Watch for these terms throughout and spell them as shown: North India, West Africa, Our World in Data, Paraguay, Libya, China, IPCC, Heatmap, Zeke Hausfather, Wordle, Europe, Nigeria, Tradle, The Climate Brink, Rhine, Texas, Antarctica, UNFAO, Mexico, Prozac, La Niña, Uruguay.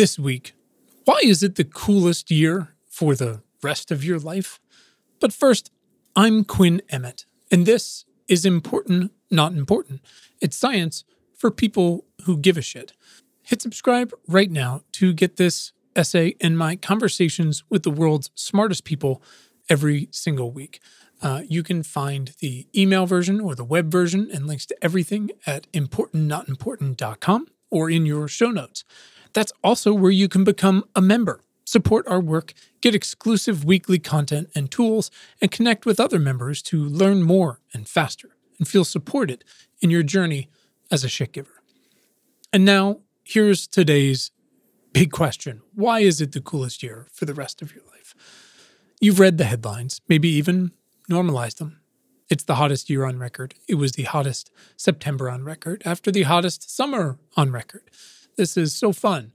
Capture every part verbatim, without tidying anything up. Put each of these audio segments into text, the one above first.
this week, why is it the coolest year for the rest of your life? But first, I'm Quinn Emmett, and this is Important Not Important. It's science for people who give a shit. Hit subscribe right now to get this essay and my conversations with the world's smartest people every single week. Uh, you can find the email version or the web version and links to everything at important not important dot com or in your show notes. That's also where you can become a member, support our work, get exclusive weekly content and tools, and connect with other members to learn more and faster and feel supported in your journey as a shit giver. And now, here's today's big question. Why is it the coolest year for the rest of your life? You've read the headlines, maybe even normalized them. It's the hottest year on record. It was the hottest September on record, after the hottest summer on record. This is so fun.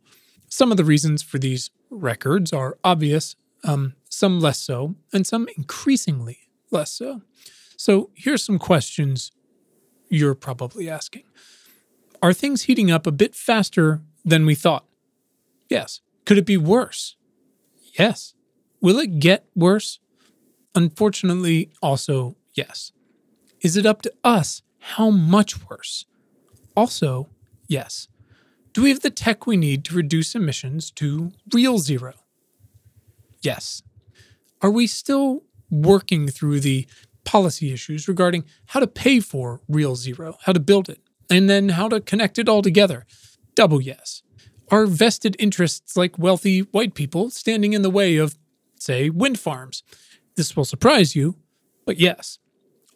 Some of the reasons for these records are obvious, um, some less so, and some increasingly less so. So here's some questions you're probably asking. Are things heating up a bit faster than we thought? Yes. Could it be worse? Yes. Will it get worse? Unfortunately, also yes. Is it up to us? How much worse? Also, yes. Do we have the tech we need to reduce emissions to real zero? Yes. Are we still working through the policy issues regarding how to pay for real zero, how to build it, and then how to connect it all together? Double yes. Are vested interests like wealthy white people standing in the way of, say, wind farms? This will surprise you, but yes.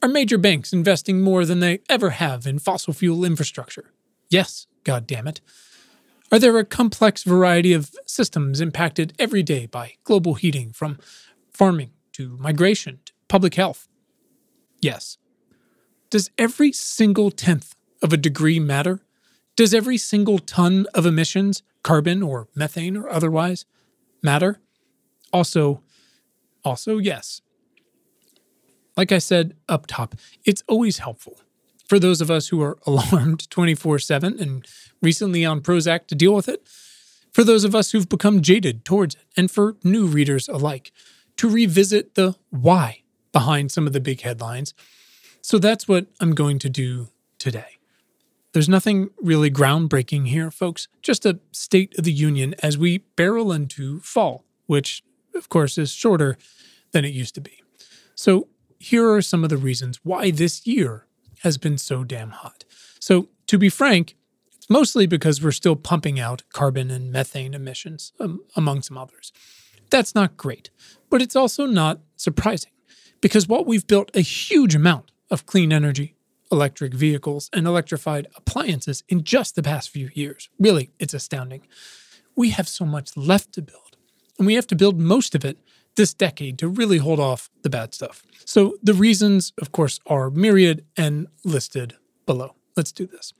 Are major banks investing more than they ever have in fossil fuel infrastructure? Yes, goddammit. Are there a complex variety of systems impacted every day by global heating, from farming to migration to public health? Yes. Does every single tenth of a degree matter? Does every single ton of emissions, carbon or methane or otherwise, matter? Also, also, yes. Like I said up top, it's always helpful for those of us who are alarmed twenty-four seven and recently on Prozac to deal with it, for those of us who've become jaded towards it, and for new readers alike, to revisit the why behind some of the big headlines. So that's what I'm going to do today. There's nothing really groundbreaking here, folks, just a state of the union as we barrel into fall, which, of course, is shorter than it used to be. So here are some of the reasons why this year has been so damn hot. So to be frank, it's mostly because we're still pumping out carbon and methane emissions, um, among some others. That's not great, but it's also not surprising, because while we've built a huge amount of clean energy, electric vehicles, and electrified appliances in just the past few years, really, it's astounding, we have so much left to build, and we have to build most of it this decade to really hold off the bad stuff. So the reasons, of course, are myriad and listed below. Let's do this.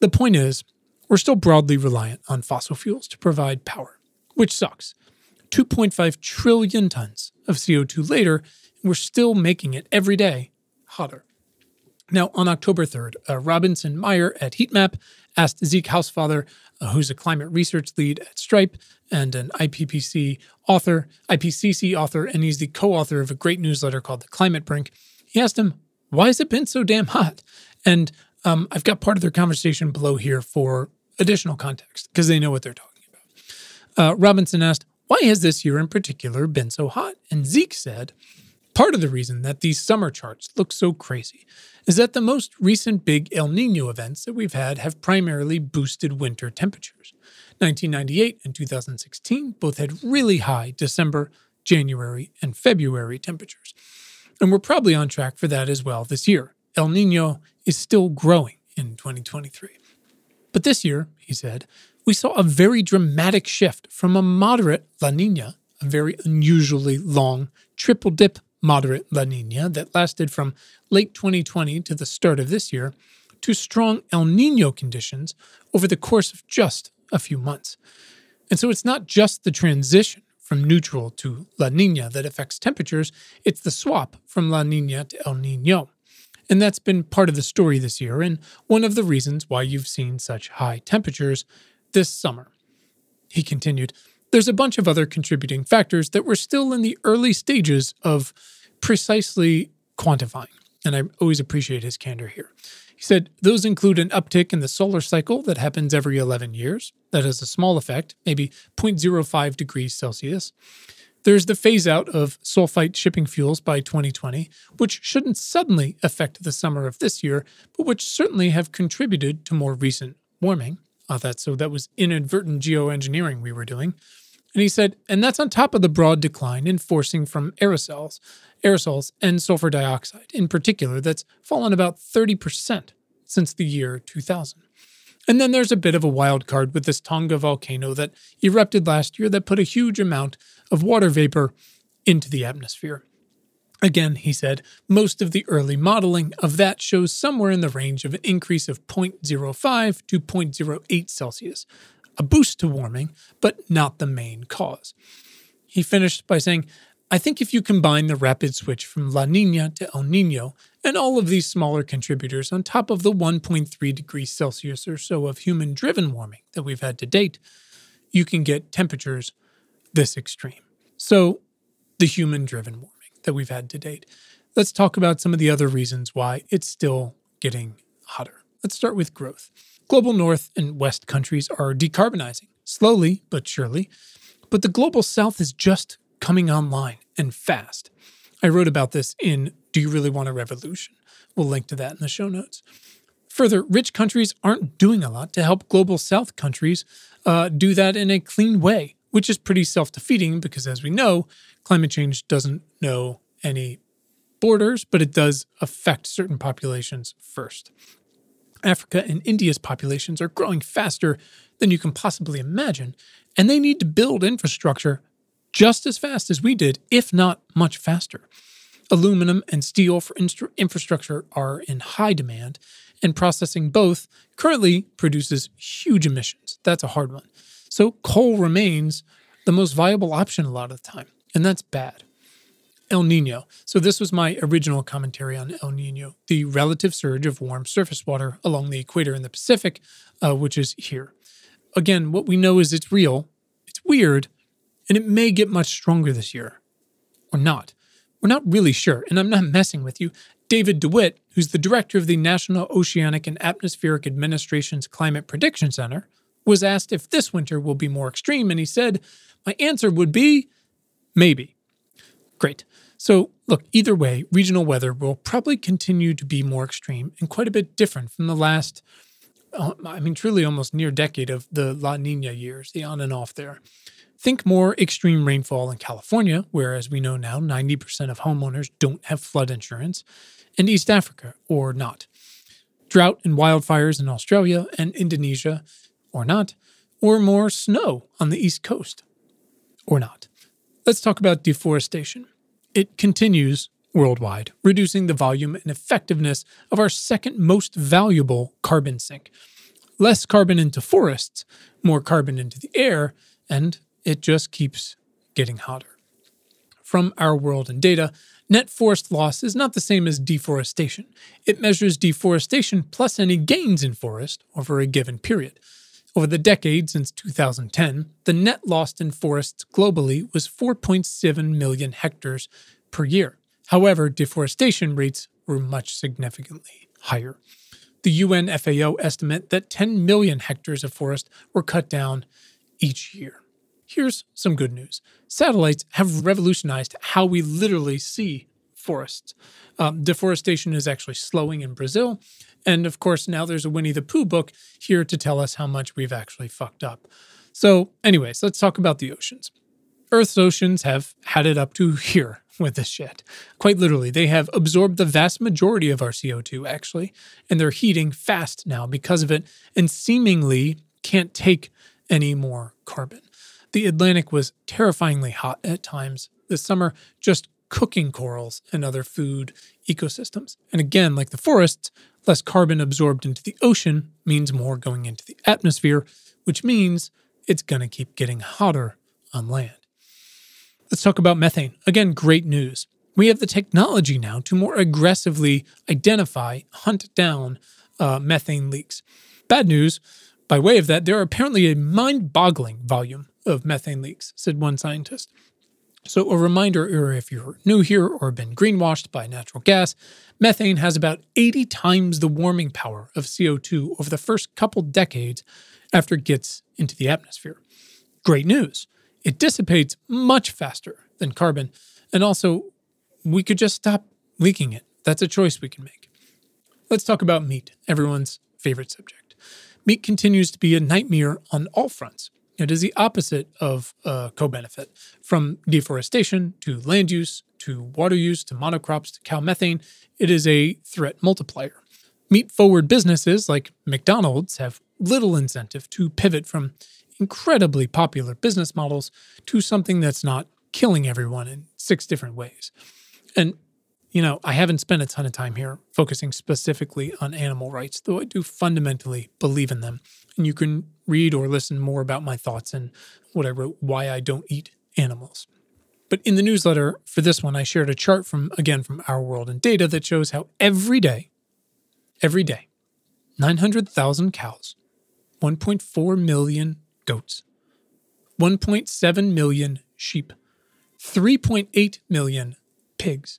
The point is, we're still broadly reliant on fossil fuels to provide power, which sucks. two point five trillion tons of C O two later, and we're still making it every day hotter. Now, on October third, uh, Robinson Meyer at Heatmap asked Zeke Hausfather, uh, who's a climate research lead at Stripe and an I P C C author, I P C C author, and he's the co-author of a great newsletter called The Climate Brink. He asked him, why has it been so damn hot? And um, I've got part of their conversation below here for additional context, because they know what they're talking about. Uh, Robinson asked, why has this year in particular been so hot? And Zeke said, part of the reason that these summer charts look so crazy is that the most recent big El Niño events that we've had have primarily boosted winter temperatures. nineteen ninety-eight and two thousand sixteen both had really high December, January, and February temperatures. And we're probably on track for that as well this year. El Niño is still growing in twenty twenty-three. But this year, he said, we saw a very dramatic shift from a moderate La Niña, a very unusually long triple-dip moderate La Niña that lasted from late twenty twenty to the start of this year, to strong El Niño conditions over the course of just a few months. And so it's not just the transition from neutral to La Niña that affects temperatures, it's the swap from La Niña to El Niño. And that's been part of the story this year, and one of the reasons why you've seen such high temperatures this summer. he continued, there's a bunch of other contributing factors that we're still in the early stages of precisely quantifying. And I always appreciate his candor here. He said, those include an uptick in the solar cycle that happens every eleven years. That has a small effect, maybe zero point zero five degrees Celsius. There's the phase-out of sulfite shipping fuels by twenty twenty, which shouldn't suddenly affect the summer of this year, but which certainly have contributed to more recent warming. Uh, that, so that was inadvertent geoengineering we were doing. And he said, and that's on top of the broad decline in forcing from aerosols, aerosols and sulfur dioxide, in particular, that's fallen about thirty percent since the year two thousand. And then there's a bit of a wild card with this Tonga volcano that erupted last year that put a huge amount of water vapor into the atmosphere. Again, he said, most of the early modeling of that shows somewhere in the range of an increase of zero point zero five to zero point zero eight Celsius, a boost to warming, but not the main cause. He finished by saying, I think if you combine the rapid switch from La Niña to El Niño and all of these smaller contributors on top of the one point three degrees Celsius or so of human-driven warming that we've had to date, you can get temperatures this extreme. So, the human-driven warming that we've had to date. Let's talk about some of the other reasons why it's still getting hotter. Let's start with growth. Global North and West countries are decarbonizing, slowly but surely, but the Global South is just coming online and fast. I wrote about this in Do You Really Want a Revolution? We'll link to that in the show notes. Further, rich countries aren't doing a lot to help Global South countries uh, do that in a clean way, which is pretty self-defeating because, as we know, climate change doesn't know any borders, but it does affect certain populations first. Africa and India's populations are growing faster than you can possibly imagine, and they need to build infrastructure just as fast as we did, if not much faster. Aluminum and steel for instru- infrastructure are in high demand, and processing both currently produces huge emissions. That's a hard one. So coal remains the most viable option a lot of the time, and that's bad. El Niño. So this was my original commentary on El Niño, the relative surge of warm surface water along the equator in the Pacific, uh, which is here. Again, what we know is it's real, it's weird, and it may get much stronger this year, or not. We're not really sure, and I'm not messing with you. David DeWitt, who's the director of the National Oceanic and Atmospheric Administration's Climate Prediction Center, was asked if this winter will be more extreme, and he said, my answer would be, maybe. Great. So, look, either way, regional weather will probably continue to be more extreme and quite a bit different from the last, uh, I mean, truly almost near decade of the La Niña years, the on and off there. Think more extreme rainfall in California, where, as we know now, ninety percent of homeowners don't have flood insurance, and East Africa, or not. Drought and wildfires in Australia and Indonesia, or not. Or more snow on the East Coast, or not. Let's talk about deforestation. It continues worldwide, reducing the volume and effectiveness of our second most valuable carbon sink. Less carbon into forests, more carbon into the air, and it just keeps getting hotter. From Our World in Data, net forest loss is not the same as deforestation. It measures deforestation plus any gains in forest over a given period. Over the decade since two thousand ten, the net lost in forests globally was four point seven million hectares per year. However, deforestation rates were much significantly higher. The U N F A O estimate that ten million hectares of forest were cut down each year. Here's some good news. Satellites have revolutionized how we literally see forests. Um, deforestation is actually slowing in Brazil. And of course, now there's a Winnie the Pooh book here to tell us how much we've actually fucked up. So anyways, let's talk about the oceans. Earth's oceans have had it up to here with this shit. Quite literally, they have absorbed the vast majority of our C O two, actually, and they're heating fast now because of it and seemingly can't take any more carbon. The Atlantic was terrifyingly hot at times this summer, just cooking corals and other food ecosystems. And again, like the forests, less carbon absorbed into the ocean means more going into the atmosphere, which means it's going to keep getting hotter on land. Let's talk about methane. Again, great news. We have the technology now to more aggressively identify, hunt down uh, methane leaks. Bad news, By way of that, there are apparently a mind-boggling volume of methane leaks, said one scientist. So a reminder, if you're new here or been greenwashed by natural gas, methane has about eighty times the warming power of C O two over the first couple decades after it gets into the atmosphere. Great news. It dissipates much faster than carbon, and also, we could just stop leaking it. That's a choice we can make. Let's talk about meat, everyone's favorite subject. Meat continues to be a nightmare on all fronts. It is the opposite of a co-benefit. From deforestation to land use to water use to monocrops to cow methane, it is a threat multiplier. Meat-forward businesses like McDonald's have little incentive to pivot from incredibly popular business models to something that's not killing everyone in six different ways. And, you know, I haven't spent a ton of time here focusing specifically on animal rights, though I do fundamentally believe in them. And you can read or listen more about my thoughts and what I wrote, Why I Don't Eat Animals. But in the newsletter for this one, I shared a chart from, again, from Our World in Data that shows how every day, every day, nine hundred thousand cows, one point four million goats, one point seven million sheep, three point eight million pigs,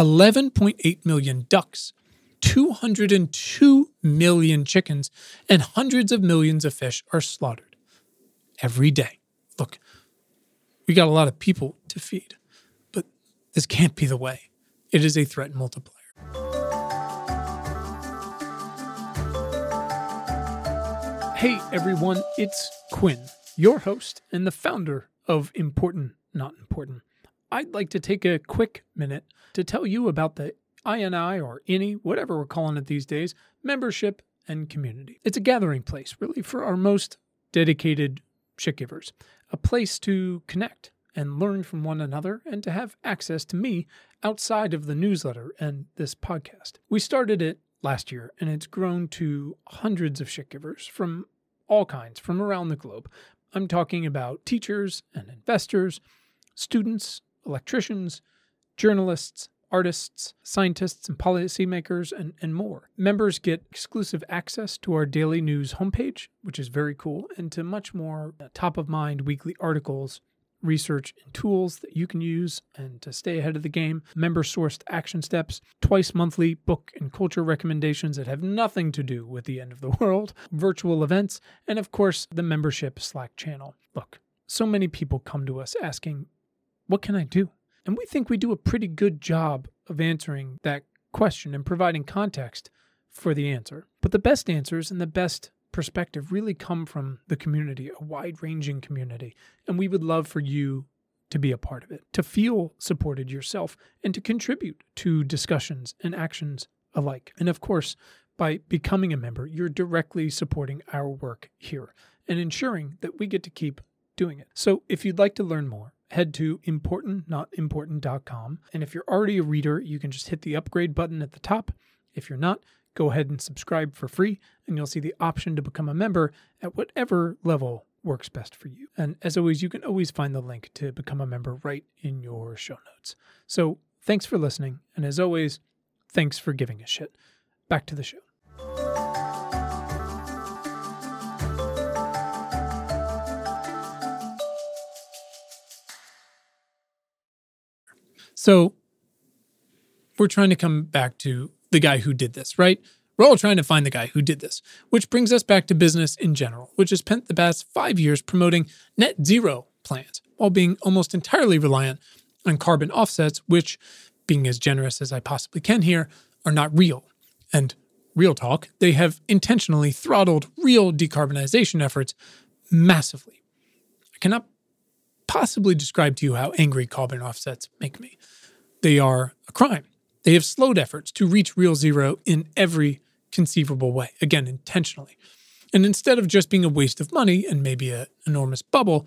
eleven point eight million ducks, two hundred two million chickens, and hundreds of millions of fish are slaughtered every day. Look, we got a lot of people to feed, but this can't be the way. It is a threat multiplier. Hey everyone, it's Quinn, your host and the founder of Important Not Important. I'd like to take a quick minute to tell you about the I N I, or I N I, whatever we're calling it these days, membership and community. It's a gathering place, really, for our most dedicated shit givers, a place to connect and learn from one another and to have access to me outside of the newsletter and this podcast. We started it last year, and it's grown to hundreds of shit givers from all kinds, from around the globe. I'm talking about teachers and investors, students, electricians, journalists, artists, scientists, and policymakers, and, and more. Members get exclusive access to our daily news homepage, which is very cool, and to much more top-of-mind weekly articles, research, and tools that you can use and to stay ahead of the game, member-sourced action steps, twice-monthly book and culture recommendations that have nothing to do with the end of the world, virtual events, and, of course, the membership Slack channel. Look, so many people come to us asking, what can I do? And we think we do a pretty good job of answering that question and providing context for the answer. But the best answers and the best perspective really come from the community, a wide-ranging community. And we would love for you to be a part of it, to feel supported yourself, and to contribute to discussions and actions alike. And of course, by becoming a member, you're directly supporting our work here and ensuring that we get to keep doing it. So if you'd like to learn more, head to important not important dot com. And if you're already a reader, you can just hit the upgrade button at the top. If you're not, go ahead and subscribe for free, and you'll see the option to become a member at whatever level works best for you. And as always, you can always find the link to become a member right in your show notes. So thanks for listening. And as always, thanks for giving a shit. Back to the show. So we're trying to come back to the guy who did this, right? We're all trying to find the guy who did this, which brings us back to business in general, which has spent the past five years promoting net zero plans while being almost entirely reliant on carbon offsets, which, being as generous as I possibly can here, are not real. And real talk, they have intentionally throttled real decarbonization efforts massively. I cannot possibly describe to you how angry carbon offsets make me. They are a crime. They have slowed efforts to reach real zero in every conceivable way, again, intentionally. And instead of just being a waste of money and maybe an enormous bubble,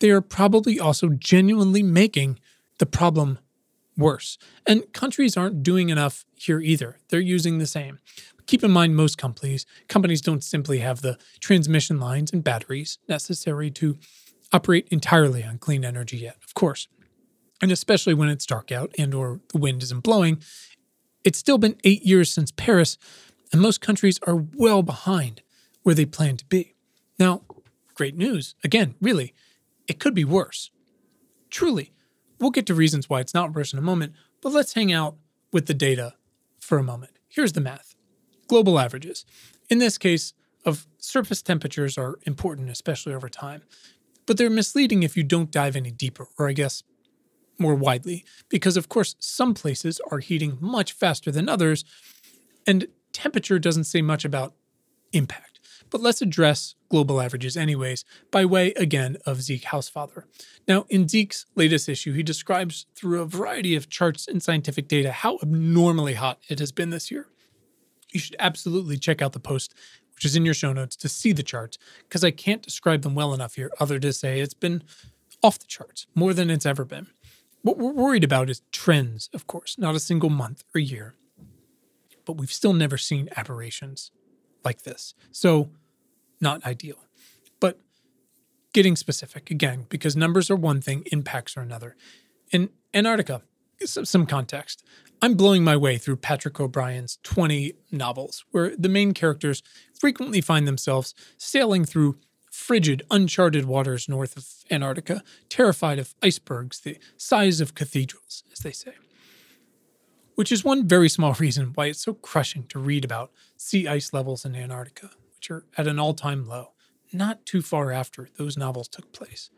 they are probably also genuinely making the problem worse. And countries aren't doing enough here either. They're using the same. Keep in mind, most companies, companies don't simply have the transmission lines and batteries necessary to operate entirely on clean energy yet, of course. And especially when it's dark out and or the wind isn't blowing, it's still been eight years since Paris, and most countries are well behind where they plan to be. Now, great news. Again, really, it could be worse. Truly. We'll get to reasons why it's not worse in a moment, but let's hang out with the data for a moment. Here's the math. Global averages. In this case, of surface temperatures are important, especially over time. But they're misleading if you don't dive any deeper, or I guess more widely, because of course some places are heating much faster than others, and temperature doesn't say much about impact. But let's address global averages anyways, by way, again, of Zeke Hausfather. Now, in Zeke's latest issue, he describes through a variety of charts and scientific data how abnormally hot it has been this year. You should absolutely check out the post, which is in your show notes, to see the charts, because I can't describe them well enough here other to say it's been off the charts, more than it's ever been. What we're worried about is trends, of course, not a single month or year. But we've still never seen aberrations like this. So, not ideal. But getting specific, again, because numbers are one thing, impacts are another. In Antarctica, some context. I'm blowing my way through Patrick O'Brien's twenty novels, where the main characters frequently find themselves sailing through frigid, uncharted waters north of Antarctica, terrified of icebergs the size of cathedrals, as they say. Which is one very small reason why it's so crushing to read about sea ice levels in Antarctica, which are at an all-time low, not too far after those novels took place.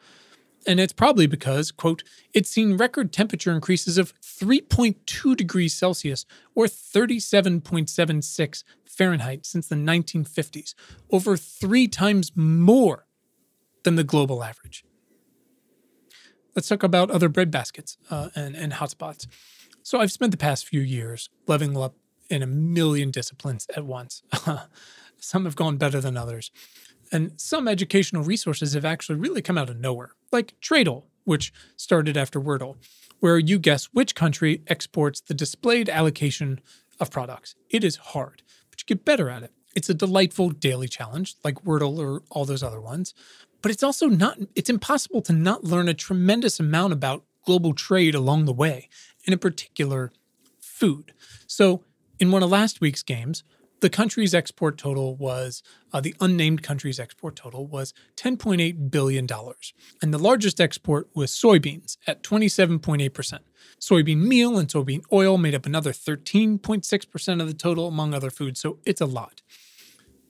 And it's probably because, quote, it's seen record temperature increases of three point two degrees Celsius or thirty-seven point seven six Fahrenheit since the nineteen fifties, over three times more than the global average. Let's talk about other breadbaskets uh, and, and hotspots. So I've spent the past few years leveling up in a million disciplines at once. Some have gone better than others. And some educational resources have actually really come out of nowhere, like Tradle, which started after Wordle, where you guess which country exports the displayed allocation of products. It is hard, but you get better at it. It's a delightful daily challenge, like Wordle or all those other ones. But it's also not, it's impossible to not learn a tremendous amount about global trade along the way, and in particular, food. So in one of last week's games, the country's export total was, uh, the unnamed country's export total was ten point eight billion dollars. And the largest export was soybeans at twenty-seven point eight percent. Soybean meal and soybean oil made up another thirteen point six percent of the total, among other foods, so it's a lot.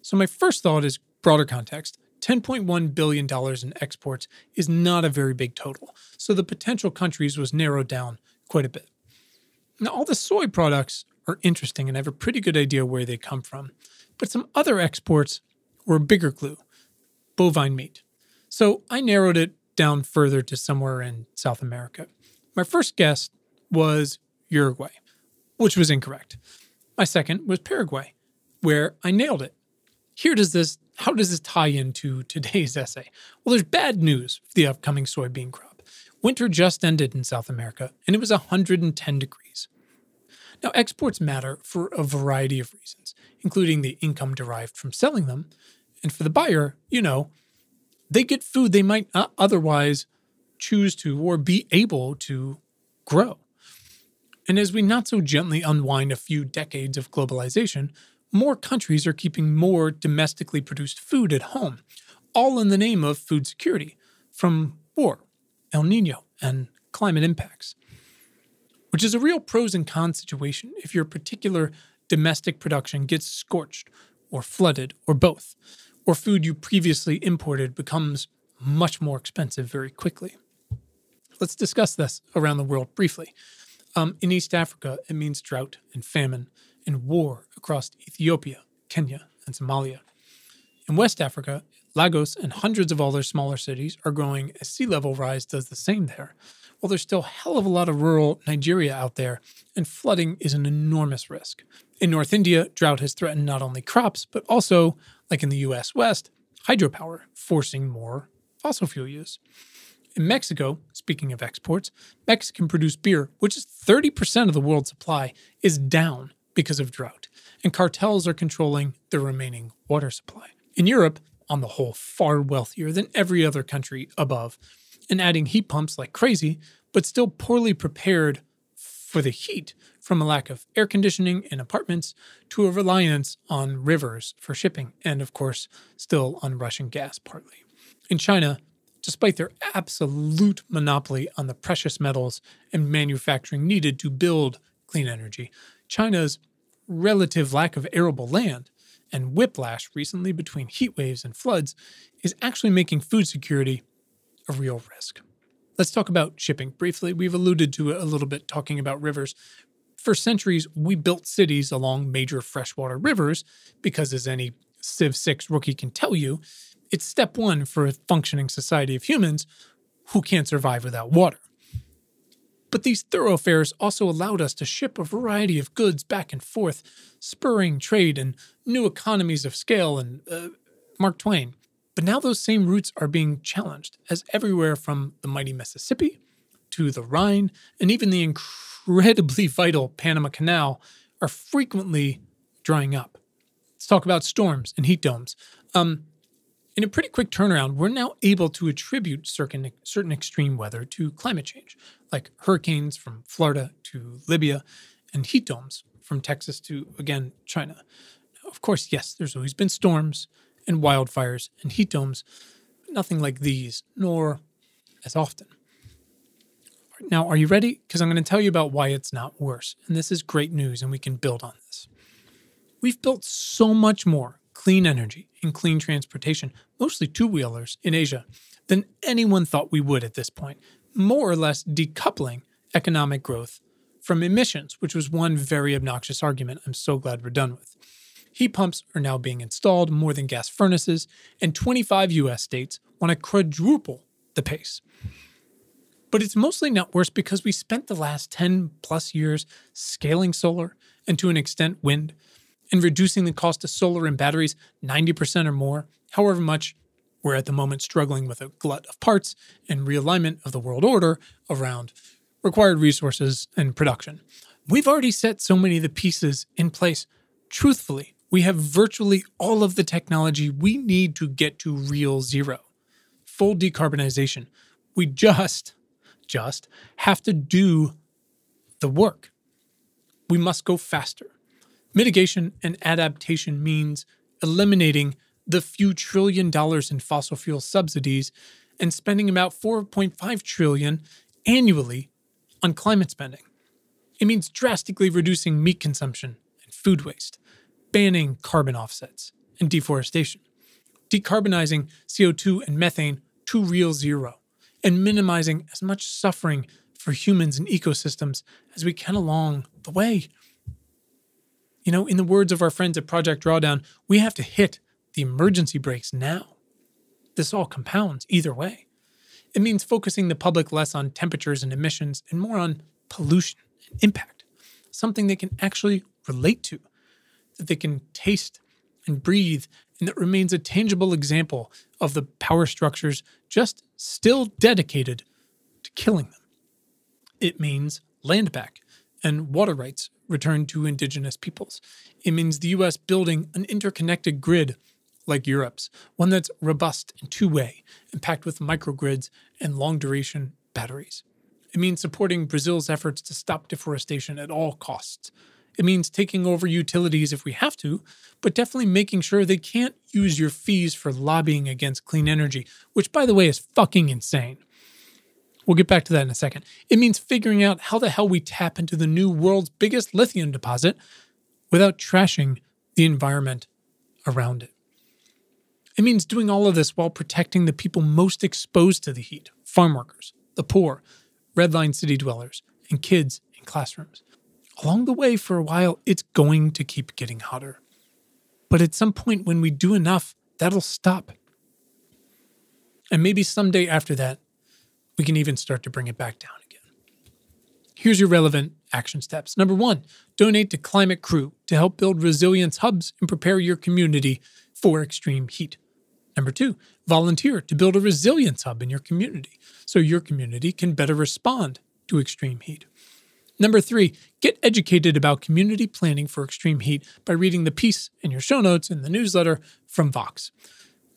So my first thought is broader context. ten point one billion dollars in exports is not a very big total, so the potential countries was narrowed down quite a bit. Now, all the soy products are interesting and I have a pretty good idea where they come from. But some other exports were a bigger clue, bovine meat. So I narrowed it down further to somewhere in South America. My first guess was Uruguay, which was incorrect. My second was Paraguay, where I nailed it. Here does this, how does this tie into today's essay? Well, there's bad news for the upcoming soybean crop. Winter just ended in South America, and it was one hundred ten degrees. Now, exports matter for a variety of reasons, including the income derived from selling them. And for the buyer, you know, they get food they might not otherwise choose to or be able to grow. And as we not so gently unwind a few decades of globalization, more countries are keeping more domestically produced food at home, all in the name of food security, from war, El Niño, and climate impacts. Which is a real pros and cons situation if your particular domestic production gets scorched or flooded or both, or food you previously imported becomes much more expensive very quickly. Let's discuss this around the world briefly. Um, in East Africa, it means drought and famine and war across Ethiopia, Kenya, and Somalia. In West Africa, Lagos and hundreds of other smaller cities are growing as sea level rise does the same there. Well, there's still a hell of a lot of rural Nigeria out there, and flooding is an enormous risk. In North India, drought has threatened not only crops, but also, like in the U S West, hydropower, forcing more fossil fuel use. In Mexico, speaking of exports, Mexican-produced beer, which is thirty percent of the world's supply, is down because of drought, and cartels are controlling the remaining water supply. In Europe, on the whole, far wealthier than every other country above, and adding heat pumps like crazy, but still poorly prepared for the heat from a lack of air conditioning in apartments to a reliance on rivers for shipping and, of course, still on Russian gas partly. In China, despite their absolute monopoly on the precious metals and manufacturing needed to build clean energy, China's relative lack of arable land and whiplash recently between heat waves and floods is actually making food security a real risk. Let's talk about shipping briefly. We've alluded to it a little bit talking about rivers. For centuries, we built cities along major freshwater rivers because, as any Civ six rookie can tell you, it's step one for a functioning society of humans who can't survive without water. But these thoroughfares also allowed us to ship a variety of goods back and forth, spurring trade and new economies of scale and uh, Mark Twain. But now those same routes are being challenged, as everywhere from the mighty Mississippi to the Rhine and even the incredibly vital Panama Canal are frequently drying up. Let's talk about storms and heat domes. Um, in a pretty quick turnaround, we're now able to attribute certain, certain extreme weather to climate change, like hurricanes from Florida to Libya and heat domes from Texas to, again, China. Now, of course, yes, there's always been storms and wildfires and heat domes, but nothing like these, nor as often. Now, are you ready? Because I'm going to tell you about why it's not worse. And this is great news, and we can build on this. We've built so much more clean energy and clean transportation, mostly two-wheelers in Asia, than anyone thought we would at this point, more or less decoupling economic growth from emissions, which was one very obnoxious argument I'm so glad we're done with. Heat pumps are now being installed more than gas furnaces, and twenty-five U S states want to quadruple the pace. But it's mostly not worse because we spent the last ten-plus years scaling solar and, to an extent, wind, and reducing the cost of solar and batteries ninety percent or more, however much we're at the moment struggling with a glut of parts and realignment of the world order around required resources and production. We've already set so many of the pieces in place. Truthfully, we have virtually all of the technology we need to get to real zero, full decarbonization. We just, just have to do the work. We must go faster. Mitigation and adaptation means eliminating the few trillion dollars in fossil fuel subsidies and spending about four point five trillion dollars annually on climate spending. It means drastically reducing meat consumption and food waste, banning carbon offsets and deforestation, decarbonizing C O two and methane to real zero, and minimizing as much suffering for humans and ecosystems as we can along the way. You know, in the words of our friends at Project Drawdown, we have to hit the emergency brakes now. This all compounds either way. It means focusing the public less on temperatures and emissions and more on pollution and impact, something they can actually relate to, that they can taste and breathe, and that remains a tangible example of the power structures just still dedicated to killing them. It means land back and water rights returned to indigenous peoples. It means the U S building an interconnected grid like Europe's, one that's robust and two-way, and packed with microgrids and long-duration batteries. It means supporting Brazil's efforts to stop deforestation at all costs. It means taking over utilities if we have to, but definitely making sure they can't use your fees for lobbying against clean energy, which, by the way, is fucking insane. We'll get back to that in a second. It means figuring out how the hell we tap into the new world's biggest lithium deposit without trashing the environment around it. It means doing all of this while protecting the people most exposed to the heat, farm workers, the poor, redline city dwellers, and kids in classrooms. Along the way, for a while, it's going to keep getting hotter. But at some point, when we do enough, that'll stop. And maybe someday after that, we can even start to bring it back down again. Here's your relevant action steps. Number one, donate to Climate Crew to help build resilience hubs and prepare your community for extreme heat. Number two, volunteer to build a resilience hub in your community so your community can better respond to extreme heat. Number three, get educated about community planning for extreme heat by reading the piece in your show notes in the newsletter from Vox.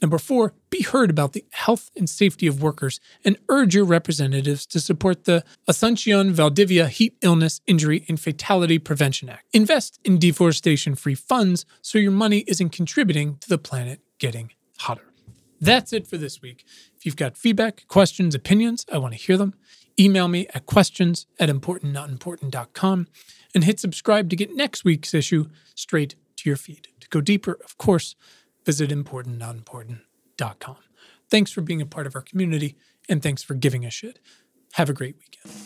Number four, be heard about the health and safety of workers and urge your representatives to support the Asunción Valdivia Heat Illness, Injury, and Fatality Prevention Act. Invest in deforestation-free funds so your money isn't contributing to the planet getting hotter. That's it for this week. If you've got feedback, questions, opinions, I want to hear them. Email me at questions at important not important dot com and hit subscribe to get next week's issue straight to your feed. To go deeper, of course, visit important not important dot com. Thanks for being a part of our community, and thanks for giving a shit. Have a great weekend.